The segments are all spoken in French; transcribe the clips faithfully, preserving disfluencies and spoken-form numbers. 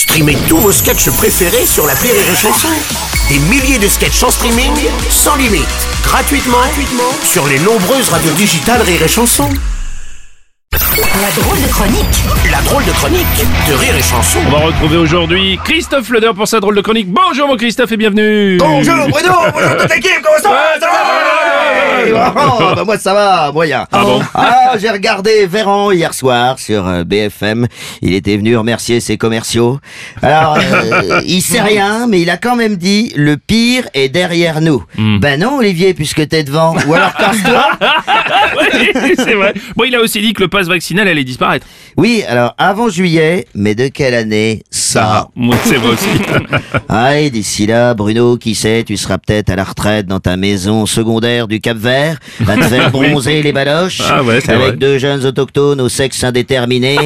Streamez tous vos sketchs préférés sur l'appli Rire et Chanson. Des milliers de sketchs en streaming, sans limite, gratuitement, gratuitement sur les nombreuses radios digitales Rire et Chanson. La drôle de chronique, la drôle de chronique de Rire et Chanson. On va retrouver aujourd'hui Christophe Leder pour sa drôle de chronique. Bonjour mon Christophe et bienvenue. Bonjour Bruno, bonjour toute l'équipe, comment ça va? Oh, bah moi ça va, moyen. Ah bon? Ah, j'ai regardé Véran hier soir sur B F M. Il était venu remercier ses commerciaux. Alors, euh, il sait rien, mais il a quand même dit le pire est derrière nous. Mm. Ben non, Olivier, puisque t'es devant. Ou alors casse-toi. Oui, c'est vrai. Bon, il a aussi dit que le passe vaccinal allait disparaître. Oui, alors avant juillet, mais de quelle année ça? Moi, c'est vrai aussi. Ah, et d'ici là, Bruno, qui sait, tu seras peut-être à la retraite dans ta maison secondaire du Cap Vert, à te faire bronzer les baloches, ah ouais, avec vrai. Deux jeunes autochtones au sexe indéterminé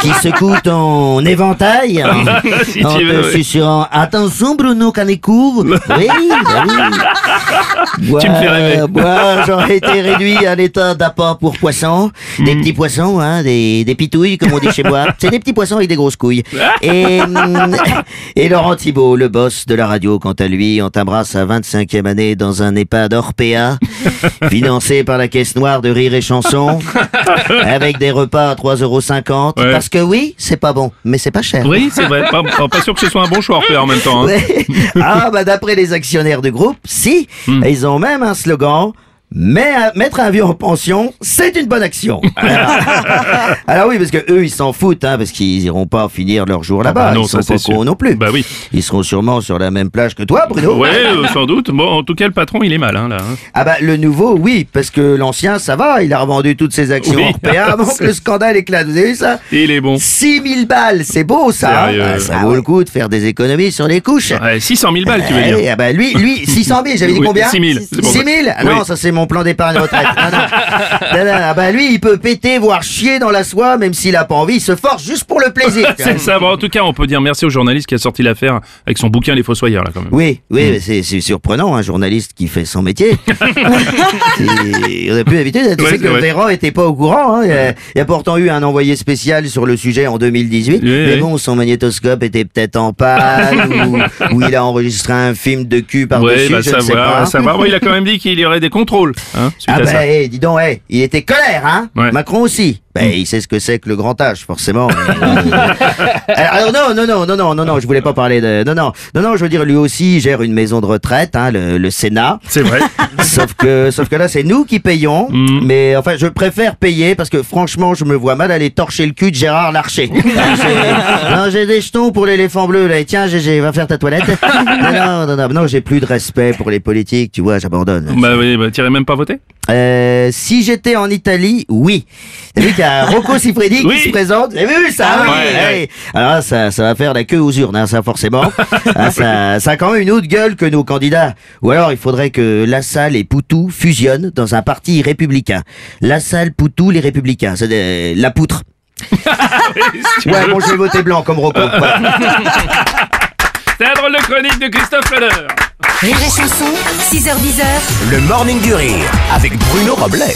qui secouent ton éventail si en te veux, susurrant oui. Attention Bruno Canécourt. Oui, oui. Moi, tu me fais rêver. Moi, j'aurais été réduit à l'état d'appât pour poissons, mm. des petits poissons, hein, des, des pitouilles comme on dit chez moi. C'est des petits poissons avec des grosses couilles. Et, et Laurent Thibault, le boss de la radio, quant à lui, entamera sa vingt-cinquième année dans un EHPAD Orpéa, financé par la caisse noire de Rire et Chanson, avec des repas à trois euros cinquante. Ouais. Parce que oui, c'est pas bon, mais c'est pas cher. Oui, c'est vrai. Pas, pas sûr que ce soit un bon choix en même temps. Hein. Mais, ah, bah d'après les actionnaires du groupe, si, mm. ils ont même un slogan. Mais mettre un vieux en pension, c'est une bonne action. Alors, alors oui, parce que eux, ils s'en foutent, hein, parce qu'ils iront pas finir leur jour là-bas. Ah bah non, ils sont pas cons non plus. Bah oui. Ils seront sûrement sur la même plage que toi, Bruno. Ouais, euh, sans doute. Bon, en tout cas, le patron, il est mal, hein, là. Ah bah le nouveau, oui, parce que l'ancien, ça va. Il a revendu toutes ses actions oui. Orpéa avant que le scandale éclate. Vous avez vu ça? Il est bon. six mille balles, c'est beau ça. Sérieux, bah, ça ah vaut ouais. le coup de faire des économies sur les couches. Ah, six cent mille balles, tu veux dire? Ah bah lui, lui, six cent mille, j'avais dit oui, combien? six mille. Bon six mille ah, oui. Non, ça c'est mon plan d'épargne retraite. Ah non. Non, non, non. Bah lui, il peut péter, voire chier dans la soie, même s'il a pas envie, il se force juste pour le plaisir. C'est ça. Bon, en tout cas, on peut dire merci au journaliste qui a sorti l'affaire avec son bouquin Les Fossoyeurs, là, quand même. Oui, oui, mmh. c'est, c'est surprenant, un journaliste qui fait son métier. On a plus l'habitude. Tu ouais, sais que Véran était pas au courant. Hein. Il, y a, il y a pourtant eu un envoyé spécial sur le sujet en deux mille dix-huit. Oui, mais oui. bon, son magnétoscope était peut-être en panne ou, ou il a enregistré un film de cul par-dessus. Ouais, bah, savoir, savoir. Bon, il a quand même dit qu'il y aurait des contrôles. Hein, ah ben, bah, hey, dis donc, hey, il était colère, hein ouais. Macron aussi. Ben, il sait ce que c'est que le grand âge, forcément. Alors, non, non, non, non, non, non, non, je voulais pas parler de, non, non, non, non, je veux dire, lui aussi, il gère une maison de retraite, hein, le, le Sénat. C'est vrai. Sauf que, sauf que là, c'est nous qui payons. Mm. Mais, enfin, je préfère payer parce que, franchement, je me vois mal aller torcher le cul de Gérard Larcher. Non, j'ai des jetons pour l'éléphant bleu, là. Et tiens, Gégé, va faire ta toilette. Non, non, non, non, non, j'ai plus de respect pour les politiques, tu vois, j'abandonne. Bah oui, bah, t'irais même pas voter? Euh, si j'étais en Italie, oui. T'as vu qu'il y a Rocco Siffredi oui. qui se présente. T'as vu ça? Ah, oui, ouais, ouais. Alors là, ça, ça va faire la queue aux urnes, hein, ça forcément. Ah, ça, ça a quand même une autre gueule que nos candidats. Ou alors, il faudrait que Lassalle et Poutou fusionnent dans un parti républicain. Lassalle, Poutou, les Républicains. C'est des... la poutre. Ouais, bon, je vais voter blanc comme Rocco. Voilà. C'est la drôle de chronique de Christophe Leder. Rire et Chanson, six heures dix heures. Le Morning du Rire, avec Bruno Robles. Rire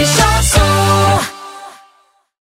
et Chanson.